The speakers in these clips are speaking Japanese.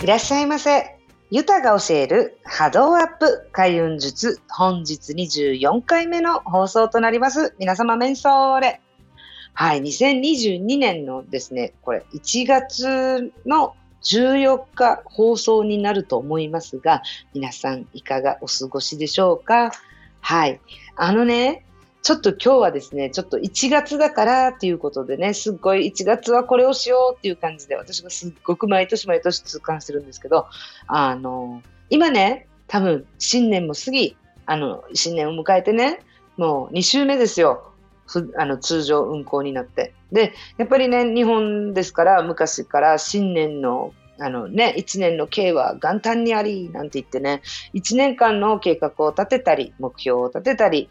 いらっしゃいませ。ユタが教える波動アップ開運術、本日24回目の放送となります。皆様メンソーレ。はい、2022年のですね、これ1月の14日放送になると思いますが、皆さんいかがお過ごしでしょうか。はい、ちょっと今日はですね、ちょっと1月だからということでね、すっごい1月はこれをしようっていう感じで、私がすっごく毎年痛感してるんですけど、今ね、多分新年も過ぎ、新年を迎えてね、もう2週目ですよ。通常運行になって。で、やっぱりね、日本ですから、昔から新年の1年の計は元旦にありなんて言ってね、1年間の計画を立てたり目標を立てたり、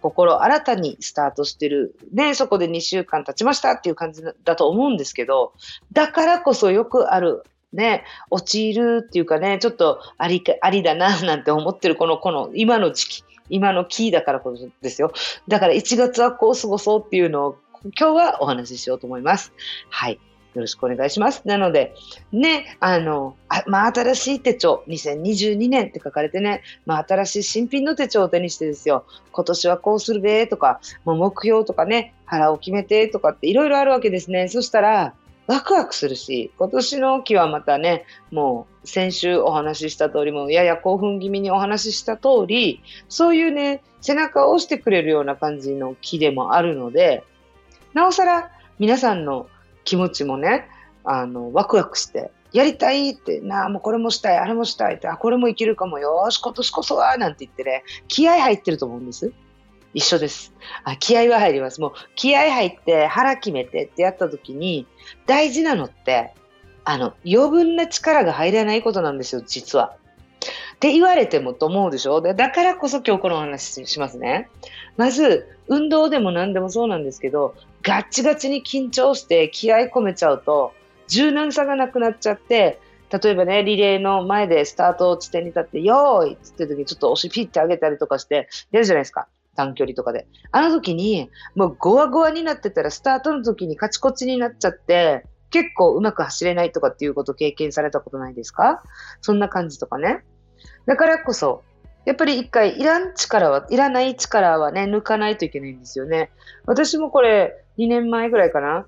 心新たにスタートしてる、ね、そこで2週間経ちましたっていう感じだと思うんですけど、だからこそよくあるね、陥るっていうかね、ちょっとありだななんて思ってるこの今の時期、今のキーだからこそですよ。だから1月はこう過ごそうっていうのを今日はお話ししようと思います。はい、よろしくお願いします。なので、ね、新しい手帳、2022年って書かれてね、新しい新品の手帳を手にしてですよ、今年はこうするべとか、もう目標とかね、腹を決めてとかっていろいろあるわけですね。そしたら、ワクワクするし、今年の秋はまたね、もう先週お話しした通り、もうやや興奮気味にお話しした通り、そういうね、背中を押してくれるような感じの気でもあるので、なおさら皆さんの気持ちもね、ワクワクして、やりたいって、もうこれもしたい、あれもしたいって、これもいけるかも、よーし、今年こそは、なんて言ってね、気合入ってると思うんです。一緒です。気合は入ります。もう、気合入って、腹決めてってやった時に、大事なのって、余分な力が入らないことなんですよ、実は。って言われてもと思うでしょ。で、だからこそ今日この話しますね。まず、運動でも何でもそうなんですけど、ガッチガチに緊張して気合込めちゃうと柔軟さがなくなっちゃって、例えばね、リレーの前でスタート地点に立ってよーいっつって時にちょっとお尻ピッて上げたりとかしてやるじゃないですか、短距離とかで。あの時にもうゴワゴワになってたらスタートの時にカチコチになっちゃって結構うまく走れないとかっていうこと経験されたことないですか？そんな感じとかね。だからこそやっぱり一回いらない力はね、抜かないといけないんですよね。私もこれ2年前ぐらいかな、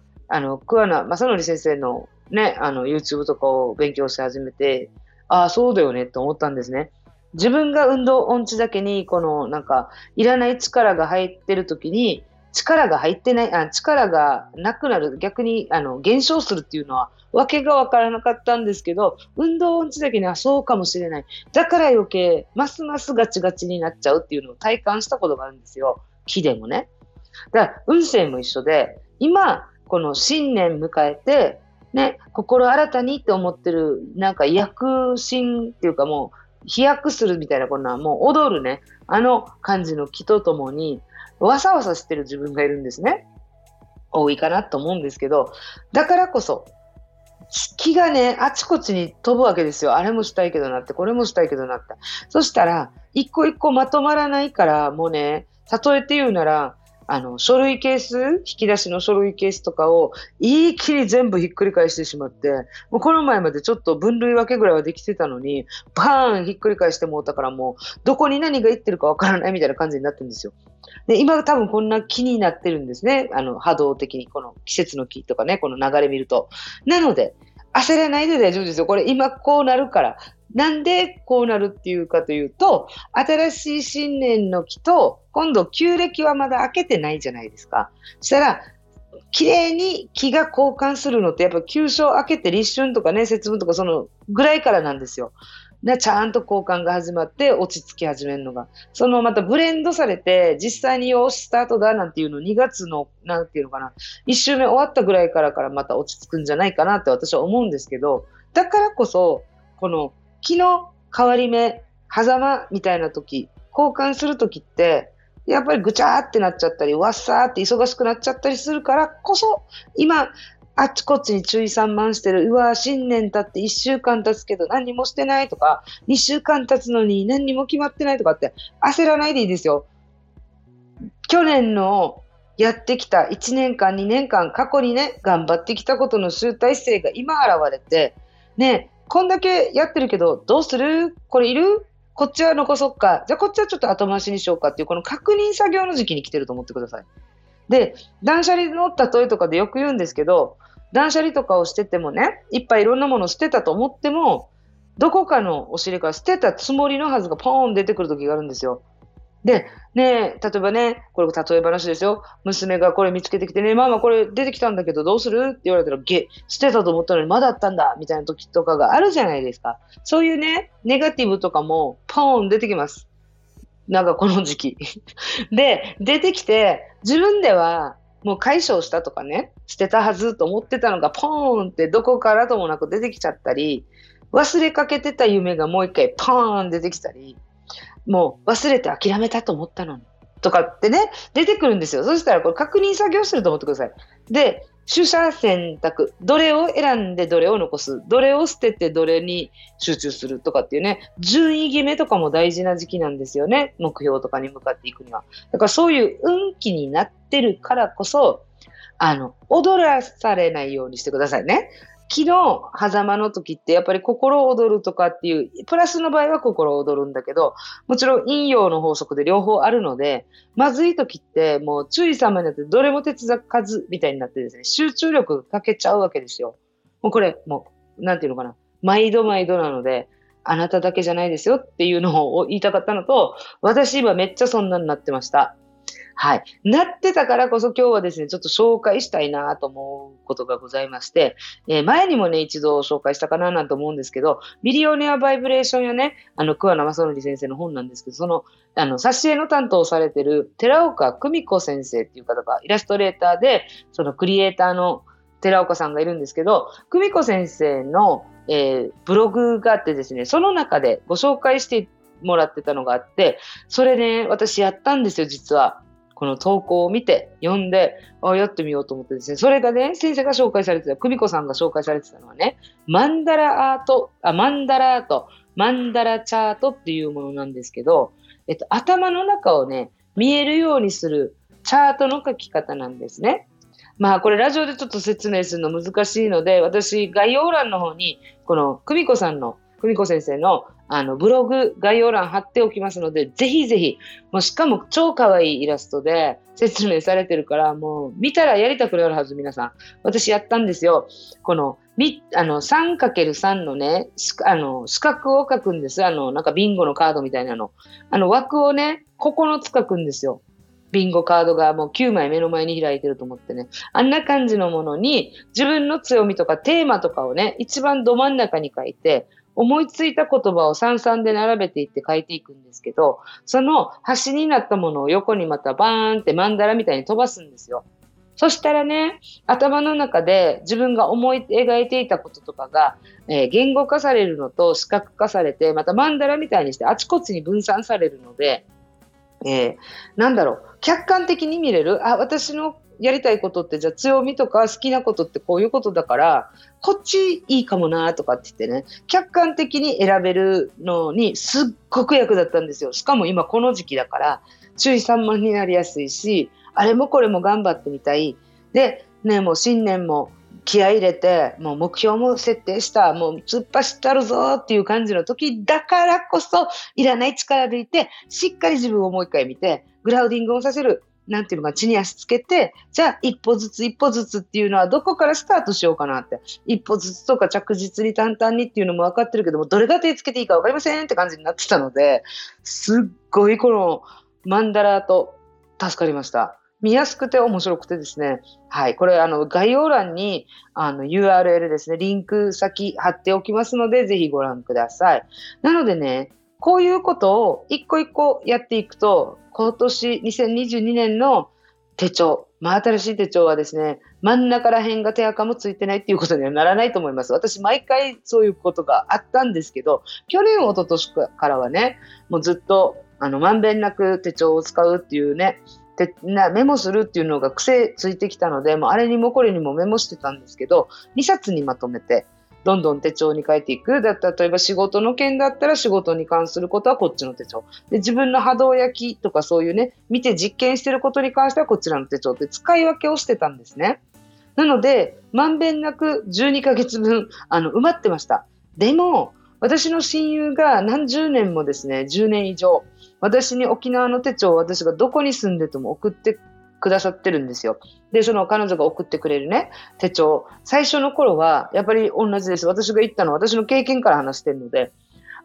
桑名正則先生のね、YouTube とかを勉強し始めて、ああ、そうだよねと思ったんですね。自分が運動音痴だけに、いらない力が入ってる時に、力がなくなる、逆に減少するっていうのは訳が分からなかったんですけど、運動音痴だけにはそうかもしれない。だから余計ますますガチガチになっちゃうっていうのを体感したことがあるんですよ。気でもね。だから運勢も一緒で、今この新年迎えてね、心新たにって思ってる、躍進っていうか、もう飛躍するみたいな、もう踊るね、感じの気とともにわさわさしてる自分がいるんですね。多いかなと思うんですけど、だからこそ気がね、あちこちに飛ぶわけですよ。あれもしたいけどなって、これもしたいけどなって。そしたら一個一個まとまらないから、もうね、例えて言うなら引き出しの書類ケースとかを一気に全部ひっくり返してしまって、もうこの前までちょっと分類分けぐらいはできてたのに、バーンひっくり返してもうたから、もうどこに何がいってるかわからないみたいな感じになってるんですよ。で、今多分こんな気になってるんですね。波動的に、この季節の気とかね、この流れ見ると。なので焦らないで大丈夫ですよ。これ今こうなるから。なんでこうなるっていうかというと、新しい新年の気と、今度旧暦はまだ明けてないじゃないですか。そしたら綺麗に気が交換するのって、やっぱ旧正明けて立春とかね、節分とかそのぐらいからなんですよ。ちゃんと交換が始まって落ち着き始めるのが、そのまたブレンドされて、実際によーしスタートだなんていうの、2月のなんていうのかな、1週目終わったぐらいからまた落ち着くんじゃないかなって私は思うんですけど、だからこそこの気の変わり目、狭間みたいな時、交換する時ってやっぱりぐちゃーってなっちゃったり、わっさーって忙しくなっちゃったりするからこそ、今あっちこっちに注意散漫してる。うわ、新年経って1週間経つけど何もしてないとか、2週間経つのに何にも決まってないとかって焦らないでいいですよ。去年のやってきた1年間、2年間、過去にね、頑張ってきたことの集大成が今現れてね、こんだけやってるけどどうする、これいる、こっちは残そっか、じゃあこっちはちょっと後回しにしようかっていう、この確認作業の時期に来てると思ってください。で、断捨離の例えとかでよく言うんですけど、断捨離とかをしててもね、いっぱいいろんなものを捨てたと思っても、どこかのお尻から捨てたつもりのはずがポーン出てくる時があるんですよ。で、ねえ、例えばね、これ例え話ですよ。娘がこれ見つけてきてね、ママこれ出てきたんだけどどうするって言われたら、捨てたと思ったのにまだあったんだみたいな時とかがあるじゃないですか。そういうね、ネガティブとかもポーン出てきます。なんかこの時期。で、出てきて、自分ではもう解消したとかね、捨てたはずと思ってたのがポーンってどこからともなく出てきちゃったり、忘れかけてた夢がもう一回ポーン出てきたり、もう忘れて諦めたと思ったのにとかってね、出てくるんですよ。そしたらこれ確認作業してると思ってください。で、取捨選択、どれを選んでどれを残す、どれを捨ててどれに集中するとかっていうね、順位決めとかも大事な時期なんですよね、目標とかに向かっていくには。だからそういう運気になってるからこそ、踊らされないようにしてくださいね。気の狭間の時ってやっぱり心躍るとかっていう、プラスの場合は心躍るんだけど、もちろん陰陽の法則で両方あるので、まずい時ってもう注意様になってどれも手つかずみたいになってですね、集中力が欠けちゃうわけですよ。もうこれもうなんていうのかな、毎度毎度なので、あなただけじゃないですよっていうのを言いたかったのと、私今めっちゃそんなになってました。はい、なってたからこそ今日はですね、ちょっと紹介したいなと思うことがございまして、前にもね、一度紹介したかななんて思うんですけど、ミリオネアバイブレーションやね、桑名正則先生の本なんですけど、その、挿絵の担当をされてる寺岡久美子先生っていう方がイラストレーターで、そのクリエイターの寺岡さんがいるんですけど、久美子先生の、ブログがあってですね、その中でご紹介してもらってたのがあって、それね、私やったんですよ、実は。この投稿を見て読んで、やってみようと思ってですね、それがね、先生が紹介されてた、久美子さんが紹介されてたのはね、マンダラチャートっていうものなんですけど、頭の中をね、見えるようにするチャートの書き方なんですね。まあこれラジオでちょっと説明するの難しいので、私概要欄の方にこの久美子先生のブログ概要欄貼っておきますので、ぜひぜひ、もうしかも超可愛いイラストで説明されてるから、もう見たらやりたくなるはず。皆さん、私やったんですよ。この 3×3 のね、四角を書くんです。なんかビンゴのカードみたいなの、枠をね9つ書くんですよ。ビンゴカードがもう9枚目の前に開いてると思ってね、あんな感じのものに自分の強みとかテーマとかをね、一番ど真ん中に書いて、思いついた言葉を三々で並べていって書いていくんですけど、その端になったものを横にまたバーンってマンダラみたいに飛ばすんですよ。そしたらね、頭の中で自分が思い描いていたこととかが、言語化されるのと視覚化されて、またマンダラみたいにしてあちこちに分散されるので、客観的に見れる。私のやりたいことって、じゃあ強みとか好きなことってこういうことだから、こっちいいかもなとかって言ってね、客観的に選べるのにすっごく役立ったんですよ。しかも今この時期だから注意散漫になりやすいし、あれもこれも頑張ってみたいでね、もう新年も気合い入れて、もう目標も設定した、もう突っ走ったるぞっていう感じの時だからこそ、いらない力でいて、しっかり自分をもう一回見て、グラウディングをさせる、なんていうのか、地に足つけて、じゃあ一歩ずつ一歩ずつっていうのはどこからスタートしようかなって、一歩ずつとか着実に淡々にっていうのも分かってるけども、どれが手つけていいか分かりませんって感じになってたので、すっごいこのマンダラート助かりました。見やすくて面白くてですね、はい、これ概要欄にURL ですね、リンク先貼っておきますので、ぜひご覧ください。なのでね、こういうことを一個一個やっていくと、今年2022年の手帳、新しい手帳はですね、真ん中ら辺が手垢もついてないっていうことにはならないと思います。私毎回そういうことがあったんですけど、去年一昨年からはね、もうずっとまんべんなく手帳を使うっていうね、メモするっていうのが癖ついてきたので、もうあれにもこれにもメモしてたんですけど、2冊にまとめてどんどん手帳に書いていく。例えば仕事の件だったら仕事に関することはこっちの手帳で、自分の波動焼きとかそういうね、見て実験してることに関してはこちらの手帳って使い分けをしてたんですね。なのでまんべんなく12ヶ月分埋まってました。でも私の親友が何十年もですね、10年以上私に沖縄の手帳を私がどこに住んでても送ってくださってるんですよ。で、その彼女が送ってくれるね、手帳、最初の頃はやっぱり同じです。私が言ったのは私の経験から話してるので、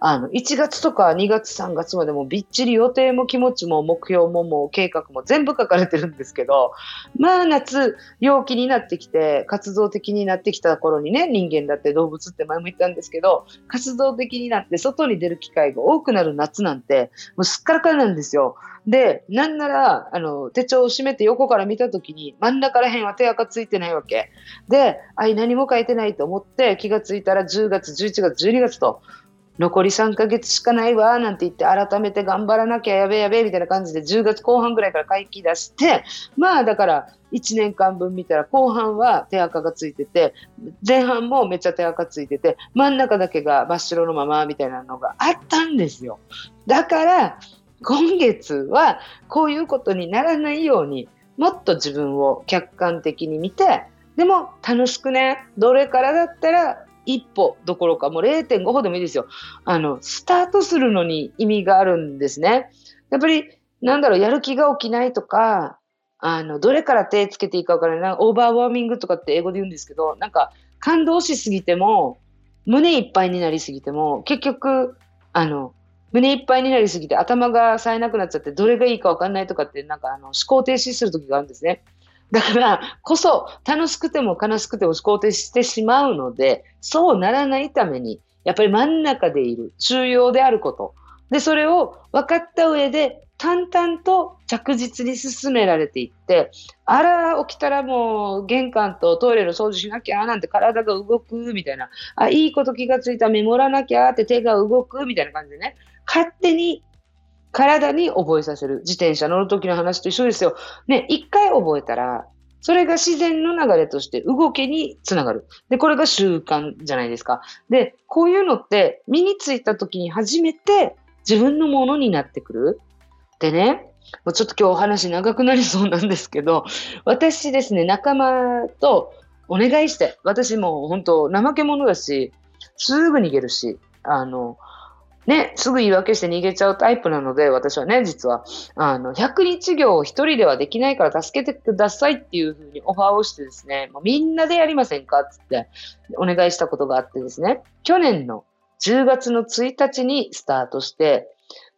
1月とか2月3月までもびっちり予定も気持ちも目標ももう計画も全部書かれてるんですけど、まあ夏陽気になってきて活動的になってきた頃にね、人間だって動物って前も言ったんですけど、活動的になって外に出る機会が多くなる夏なんてもうすっからかんなんですよ。で、なんなら手帳を閉めて横から見た時に真ん中らへんは手垢ついてないわけで、何も書いてないと思って気がついたら10月11月12月と残り3ヶ月しかないわなんて言って、改めて頑張らなきゃやべえみたいな感じで10月後半ぐらいから書き出して、まあだから1年間分見たら後半は手垢がついてて、前半もめっちゃ手垢ついてて、真ん中だけが真っ白のままみたいなのがあったんですよ。だから今月はこういうことにならないようにもっと自分を客観的に見て、でも楽しくね、どれからだったら一歩どころかもう 0.5 歩でもいいですよ。スタートするのに意味があるんですね。やっぱりやる気が起きないとか、どれから手つけていいか分からない、オーバーウォーミングとかって英語で言うんですけど、なんか感動しすぎても胸いっぱいになりすぎても結局胸いっぱいになりすぎて頭が冴えなくなっちゃって、どれがいいか分かんないとかって思考停止する時があるんですね。だからこそ楽しくても悲しくても思考停止してしまうので、そうならないためにやっぱり真ん中でいる中庸であることで、それを分かった上で淡々と着実に進められていって、あら起きたらもう玄関とトイレの掃除しなきゃなんて体が動くみたいな、いいこと気がついた、メモらなきゃって手が動くみたいな感じでね、勝手に体に覚えさせる。自転車乗る時の話と一緒ですよ。ね、一回覚えたら、それが自然の流れとして動きにつながる。で、これが習慣じゃないですか。で、こういうのって身についた時に初めて自分のものになってくる。でね、もうちょっと今日お話長くなりそうなんですけど、私ですね、仲間とお願いして、私も本当怠け者だし、すぐ逃げるし、すぐ言い訳して逃げちゃうタイプなので、私はね、実は100日行を一人ではできないから助けてくださいっていうふうにオファーをしてですね、もうみんなでやりませんかってお願いしたことがあってですね、去年の10月の1日にスタートして、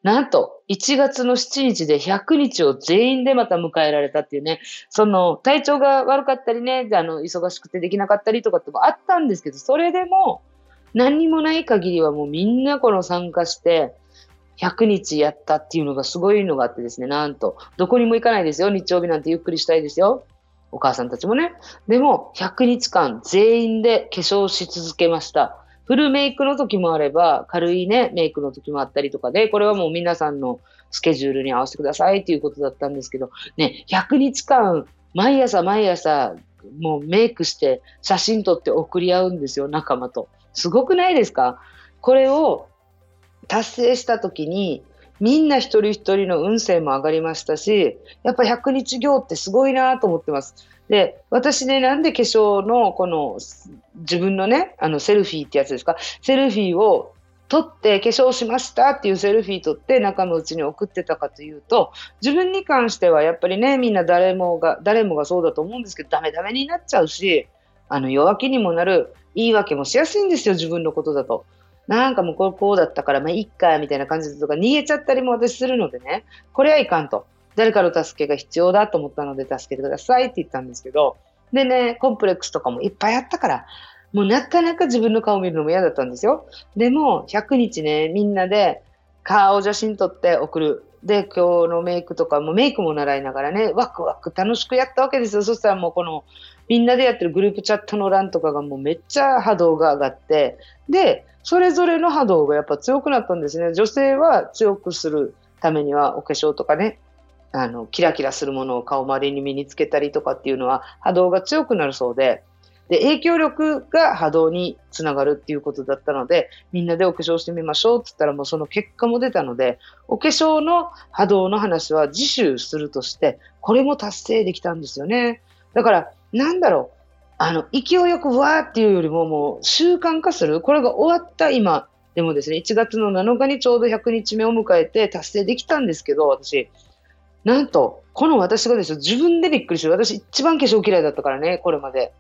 なんと1月の7日で100日を全員でまた迎えられたっていうね、その体調が悪かったりね、忙しくてできなかったりとかってもあったんですけど、それでも何にもない限りはもうみんな参加して100日やったっていうのがすごいのがあってですね、なんとどこにも行かないですよ、日曜日なんてゆっくりしたいですよ、お母さんたちもね。でも100日間全員で化粧し続けました。フルメイクの時もあれば軽いねメイクの時もあったりとかで、これはもう皆さんのスケジュールに合わせてくださいっていうことだったんですけどね、100日間毎朝毎朝もうメイクして写真撮って送り合うんですよ、仲間と。すごくないですか？これを達成した時にみんな一人一人の運勢も上がりましたし、やっぱ100日行ってすごいなと思ってます。で、私ね、なんで化粧の自分のね、セルフィーってやつですか、セルフィーを撮って化粧しましたっていうセルフィー撮って仲間内に送ってたかというと、自分に関してはやっぱりね、みんな誰もがそうだと思うんですけど、ダメダメになっちゃうし、弱気にもなる、言い訳もしやすいんですよ、自分のことだと。なんかもうこうだったからまあいっかみたいな感じとか逃げちゃったりも私するのでね、これはいかんと、誰かの助けが必要だと思ったので助けてくださいって言ったんですけど、でね、コンプレックスとかもいっぱいあったからもうなかなか自分の顔見るのも嫌だったんですよ。でも100日ね、みんなで顔写真撮って送る。で、今日のメイクとかもメイクも習いながらね、ワクワク楽しくやったわけですよ。そしたらもうみんなでやってるグループチャットの欄とかがもうめっちゃ波動が上がって、でそれぞれの波動がやっぱ強くなったんですね。女性は強くするためにはお化粧とかね、キラキラするものを顔周りに身につけたりとかっていうのは波動が強くなるそうで、で影響力が波動につながるっていうことだったので、みんなでお化粧してみましょうって言ったらもうその結果も出たので、お化粧の波動の話は次週するとして、これも達成できたんですよね。だからなんだろう、勢いよくわーっていうよりも、もう習慣化する、これが終わった今でもですね、1月の7日にちょうど100日目を迎えて達成できたんですけど、私なんとこの私がですよ、自分でびっくりしてる。私一番化粧嫌いだったからね、これまで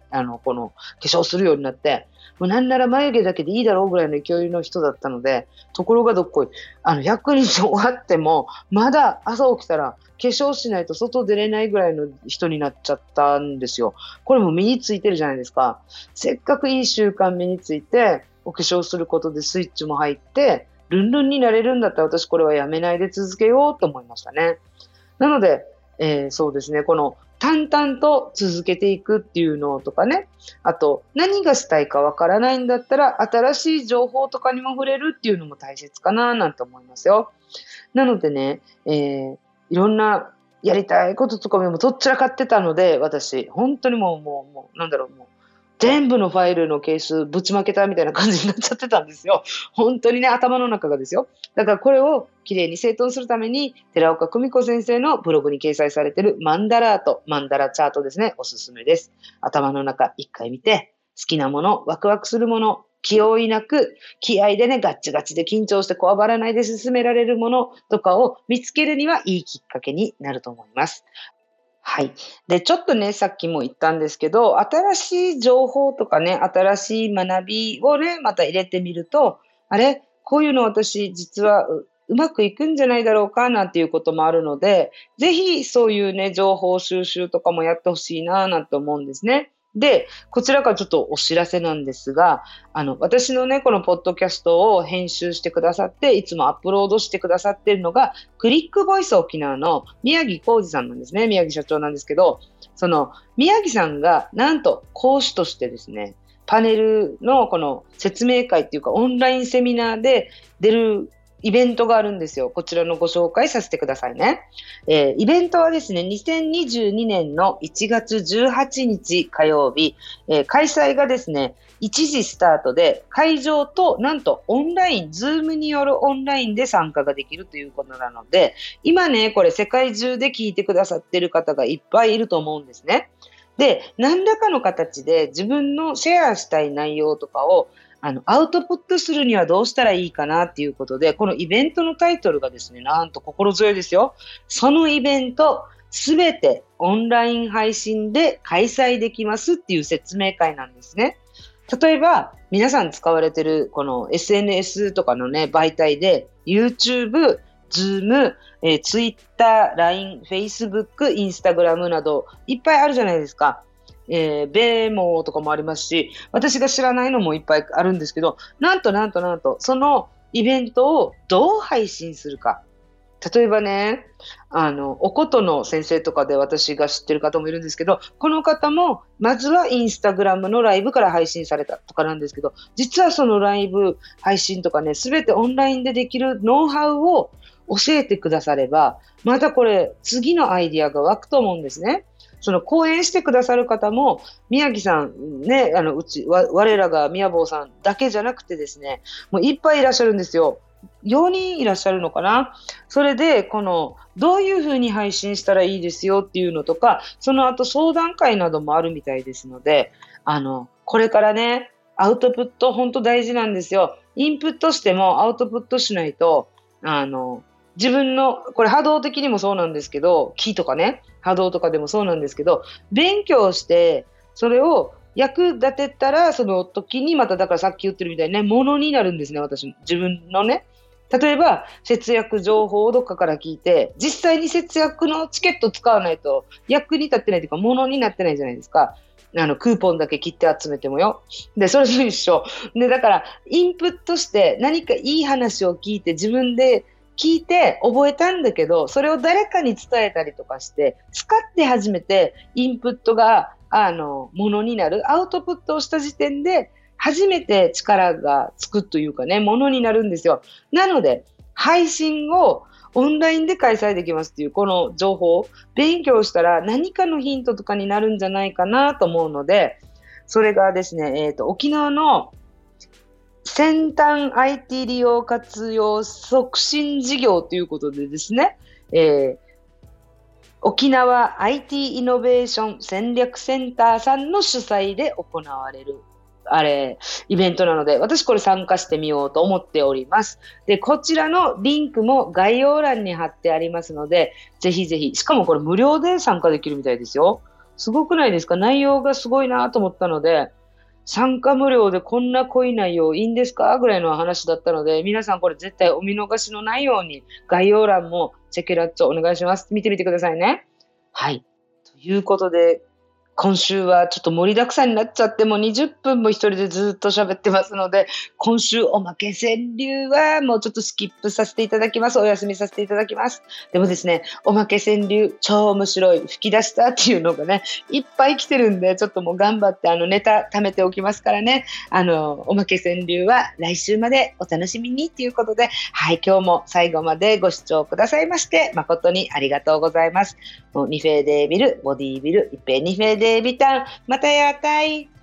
この化粧するようになって、もうなんなら眉毛だけでいいだろうぐらいの勢いの人だったので、ところがどっこい100日終わってもまだ朝起きたら化粧しないと外出れないぐらいの人になっちゃったんですよ。これも身についてるじゃないですか。せっかくいい習慣身について、お化粧することでスイッチも入ってルンルンになれるんだったら、私これはやめないで続けようと思いましたね。なので、そうですね、この淡々と続けていくっていうのとかね、あと何がしたいかわからないんだったら新しい情報とかにも触れるっていうのも大切かななんて思いますよ。なのでね、いろんなやりたいこととかもとっちらかってたので、私本当にもうなんだろう、もう全部のファイルのケースぶちまけたみたいな感じになっちゃってたんですよ。本当にね、頭の中がですよ。だからこれをきれいに整頓するために、寺岡久美子先生のブログに掲載されているマンダラアート、マンダラチャートですね、おすすめです。頭の中一回見て、好きなもの、ワクワクするもの、気負いなく、気合でね、ガッチガチで緊張してこわばらないで進められるものとかを見つけるにはいいきっかけになると思います。はい。で、ちょっとね、さっきも言ったんですけど、新しい情報とかね、新しい学びをね、また入れてみると、あれ？こういうの私、実はうまくいくんじゃないだろうか、なんていうこともあるので、ぜひそういうね、情報収集とかもやってほしいな、なんて思うんですね。で、こちらからちょっとお知らせなんですが、私のね、このポッドキャストを編集してくださって、いつもアップロードしてくださっているのが、クリックボイス沖縄の宮城浩二さんなんですね。宮城社長なんですけど、その宮城さんがなんと講師としてですね、パネルのこの説明会っていうか、オンラインセミナーで出るイベントがあるんですよ。こちらのご紹介させてくださいね。イベントはですね、2022年の1月18日火曜日、開催がですね、1時スタートで、会場となんとオンライン、ズームによるオンラインで参加ができるということなので、今ね、これ世界中で聞いてくださってる方がいっぱいいると思うんですね。で、何らかの形で自分のシェアしたい内容とかをアウトプットするにはどうしたらいいかなっていうことで、このイベントのタイトルがですね、なんと心強いですよ。そのイベントすべてオンライン配信で開催できますっていう説明会なんですね。例えば皆さん使われてるこの SNS とかのね、媒体で YouTube、Zoom、Twitter、LINE、Facebook、Instagram などいっぱいあるじゃないですか。ベーモーとかもありますし、私が知らないのもいっぱいあるんですけど、なんとそのイベントをどう配信するか。例えばね、おことの先生とかで私が知ってる方もいるんですけど、この方もまずはインスタグラムのライブから配信されたとかなんですけど、実はそのライブ配信とかね、すべてオンラインでできるノウハウを教えてくだされば、またこれ次のアイディアが湧くと思うんですね。その講演してくださる方も、宮城さんね、我らが宮坊さんだけじゃなくてですね、もういっぱいいらっしゃるんですよ。4人いらっしゃるのかな。それで、このどういうふうに配信したらいいですよっていうのとか、その後相談会などもあるみたいですので、これからね、アウトプット本当大事なんですよ。インプットしてもアウトプットしないと、自分のこれ波動的にもそうなんですけど、気とかね、波動とかでもそうなんですけど、勉強してそれを役立てたら、その時にまただからさっき言ってるみたいにね、ものになるんですね。私自分のね、例えば節約情報をどっかから聞いて、実際に節約のチケット使わないと役に立ってないというか、ものになってないじゃないですか。クーポンだけ切って集めてもよ。で、それと一緒。で、だからインプットして何かいい話を聞いて、自分で聞いて覚えたんだけど、それを誰かに伝えたりとかして使って初めてインプットがものになる。アウトプットをした時点で初めて力がつくというかね、ものになるんですよ。なので配信をオンラインで開催できますっていうこの情報、勉強したら何かのヒントとかになるんじゃないかなと思うので、それがですね、沖縄の先端 IT 利用活用促進事業ということでですね、沖縄 IT イノベーション戦略センターさんの主催で行われるイベントなので、私これ参加してみようと思っております。でこちらのリンクも概要欄に貼ってありますので、ぜひぜひ、しかもこれ無料で参加できるみたいですよ。すごくないですか？内容がすごいなと思ったので、参加無料でこんな濃い内容いいんですかぐらいの話だったので、皆さんこれ絶対お見逃しのないように概要欄もチェケラッチョお願いします。見てみてくださいね。はい、ということで今週はちょっと盛りだくさんになっちゃって、もう20分も一人でずっと喋ってますので、今週おまけ川柳はもうちょっとスキップさせていただきます。お休みさせていただきます。でもですね、おまけ川柳超面白い吹き出したっていうのがね、いっぱい来てるんで、ちょっともう頑張ってネタ貯めておきますからね。おまけ川柳は来週までお楽しみにということで、はい、今日も最後までご視聴くださいまして誠にありがとうございます。もうニフェーデービル、ボディービル、一平ニフェーデービタン、またやーたい。